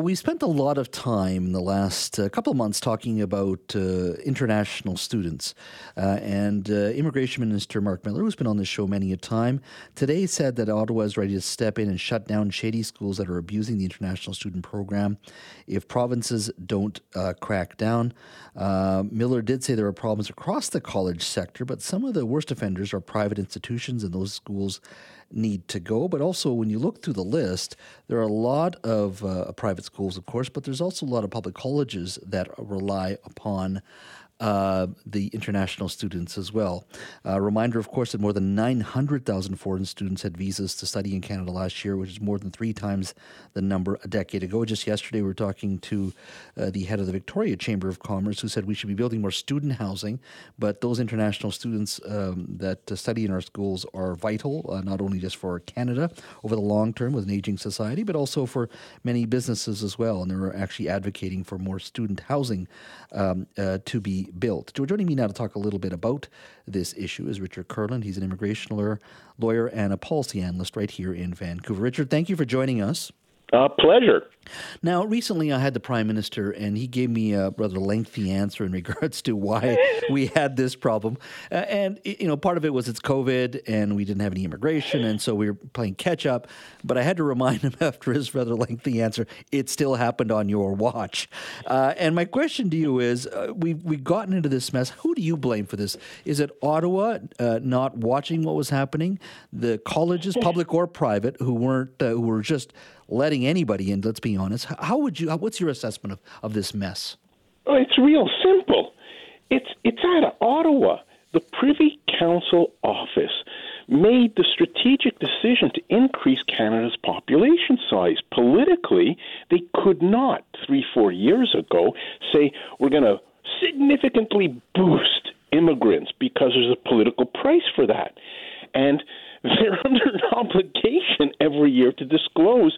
We spent a lot of time in the last couple of months talking about international students. And Immigration Minister Mark Miller, who's been on this show many a time, today said that Ottawa is ready to step in and shut down shady schools that are abusing the international student program if provinces don't crack down. Miller did say there are problems across the college sector, but some of the worst offenders are private institutions, and those schools need to go. But also, when you look through the list, there are a lot of private schools, of course, but there's also a lot of public colleges that rely upon the international students as well. A reminder, of course, that more than 900,000 foreign students had visas to study in Canada last year, which is more than 3 times the number a decade ago. Just yesterday, we were talking to the head of the Victoria Chamber of Commerce, who said we should be building more student housing, but those international students that study in our schools are vital, not only just for Canada over the long term with an aging society, but also for many businesses as well. And they're actually advocating for more student housing to be built. Joining me now to talk a little bit about this issue is Richard Kurland. He's an immigration lawyer and a policy analyst right here in Vancouver. Richard, thank you for joining us. Pleasure. Now, recently I had the Prime Minister, and he gave me a rather lengthy answer in regards to why we had this problem. And, part of it was it's COVID, and we didn't have any immigration, and so we were playing catch-up. But I had to remind him after his rather lengthy answer, it still happened on your watch. And my question to you is, we've gotten into this mess. Who do you blame for this? Is it Ottawa not watching what was happening? The colleges, public or private, who were just letting anybody in, let's be honest. What's your assessment of this mess? Oh, it's real simple. It's out of Ottawa. The Privy Council office made the strategic decision to increase Canada's population size. Politically, they could not, 3-4 years ago, say we're going to significantly boost immigrants because there's a political price for that. And they're under an obligation every year to disclose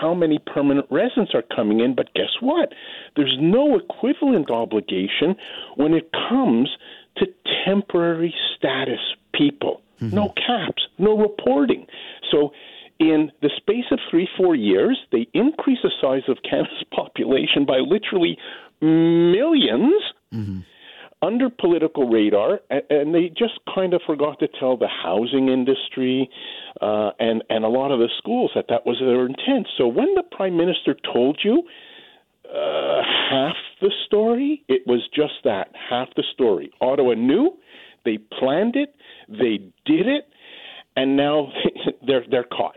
how many permanent residents are coming in. But guess what? There's no equivalent obligation when it comes to temporary status people. Mm-hmm. No caps, no reporting. So in the space of 3-4 years, they increase the size of Canada's population by literally millions. Mm-hmm. Under political radar, and they just kind of forgot to tell the housing industry and a lot of the schools that was their intent. So when the Prime Minister told you half the story, it was just that, half the story. Ottawa knew, they planned it, they did it, and now they're caught.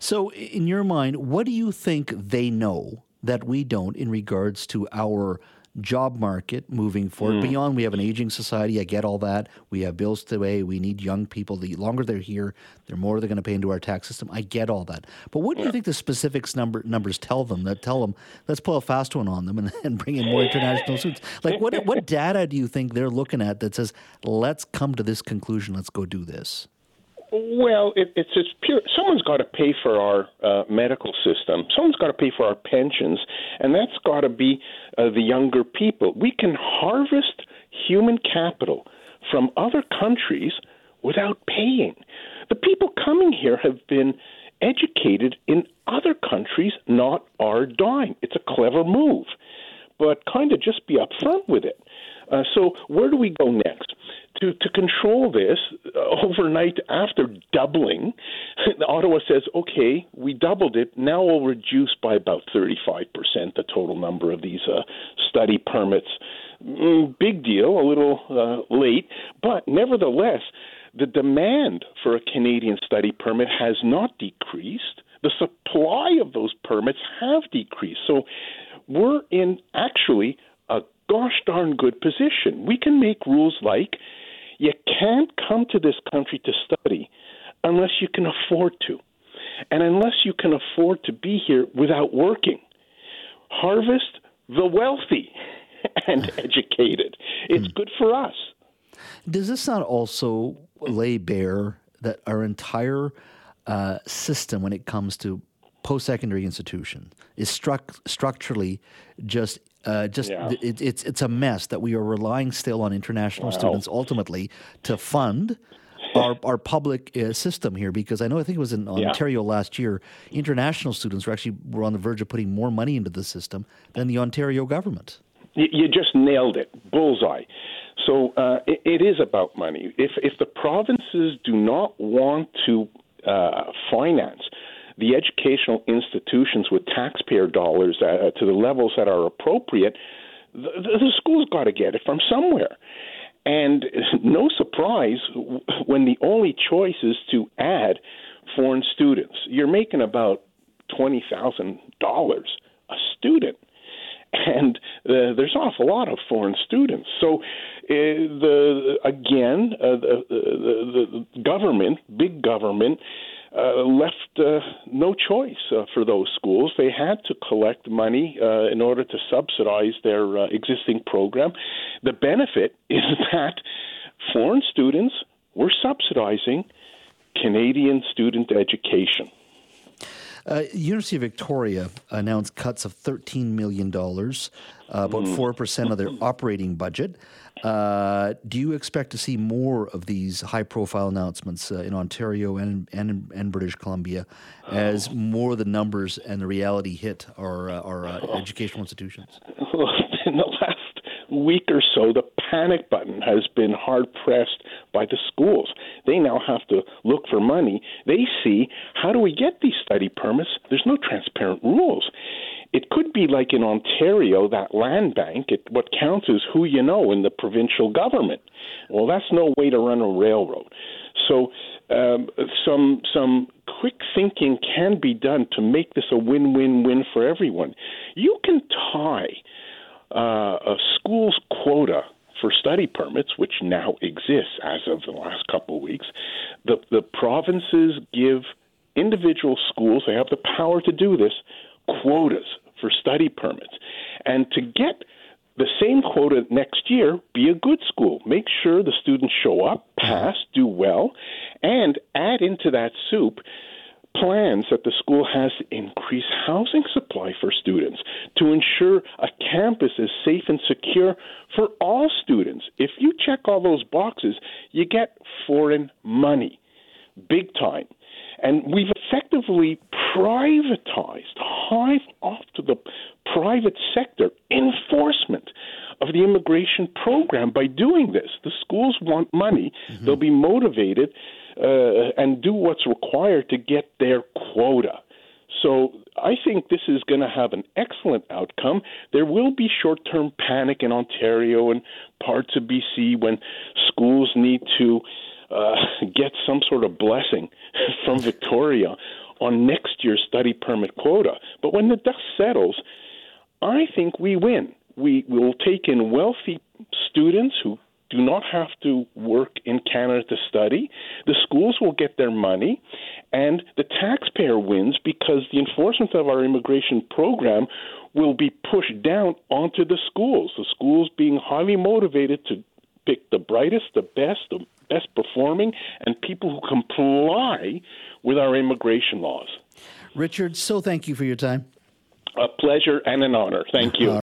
So in your mind, what do you think they know that we don't in regards to our job market moving forward? Beyond, we have an aging society. I get all that. We have bills to pay. We need young people. The longer they're here, the more they're going to pay into our tax system. I get all that. But what do you think the specifics numbers tell them, let's pull a fast one on them and bring in more international students? Like what data do you think they're looking at that says, let's come to this conclusion, let's go do this? Well, it's just pure. Someone's got to pay for our medical system. Someone's got to pay for our pensions, and that's got to be the younger people. We can harvest human capital from other countries without paying. The people coming here have been educated in other countries, not our dime. It's a clever move, but kind of just be upfront with it. So where do we go next? To control this overnight after doubling, Ottawa says, okay, we doubled it. Now we'll reduce by about 35% the total number of these study permits. Big deal, a little late, but nevertheless, the demand for a Canadian study permit has not decreased. The supply of those permits have decreased. So we're in actually a gosh darn good position. We can make rules like you can't come to this country to study unless you can afford to, and unless you can afford to be here without working. Harvest the wealthy and educated. It's good for us. Does this not also lay bare that our entire system, when it comes to post-secondary institution, is structurally just yeah. it's a mess, that we are relying still on international students ultimately to fund our public system here? Because I think it was in Ontario last year, international students were on the verge of putting more money into the system than the Ontario government. You just nailed it, bullseye. So it is about money. If the provinces do not want to finance the educational institutions with taxpayer dollars to the levels that are appropriate, the school's got to get it from somewhere. And no surprise when the only choice is to add foreign students. You're making about $20,000 a student. And there's an awful lot of foreign students. So, the government, big government, left no choice for those schools. They had to collect money in order to subsidize their existing program. The benefit is that foreign students were subsidizing Canadian student education. University of Victoria announced cuts of $13 million, about 4% of their operating budget. Do you expect to see more of these high-profile announcements in Ontario and British Columbia as more of the numbers and the reality hit our educational institutions? In the last week or so, the panic button has been hard-pressed by the schools. They now have to look for money. They see, how do we get these study permits? There's no transparent rules. It could be like in Ontario, that land bank, what counts is who you know in the provincial government. Well, that's no way to run a railroad. So some quick thinking can be done to make this a win-win-win for everyone. You can tie a school's quota for study permits, which now exists as of the last couple of weeks. The provinces give individual schools, they have the power to do this, quotas for study permits. And to get the same quota next year, be a good school. Make sure the students show up, pass, do well, and add into that soup plans that the school has to increase housing supply for students to ensure a campus is safe and secure for all students. If you check all those boxes, you get foreign money, big time. And we've effectively privatized, hived off to the private sector enforcement of the immigration program by doing this. The schools want money. Mm-hmm. They'll be motivated and do what's required to get their quota. So I think this is going to have an excellent outcome. There will be short-term panic in Ontario and parts of BC when schools need to get some sort of blessing from Victoria on next year's study permit quota. But when the dust settles, I think we win. We will take in wealthy students who do not have to work in Canada to study. The schools will get their money, and the taxpayer wins because the enforcement of our immigration program will be pushed down onto the schools. The schools being highly motivated to pick the brightest, the best performing, and people who comply with our immigration laws. Richard, so thank you for your time. A pleasure and an honor. Thank you.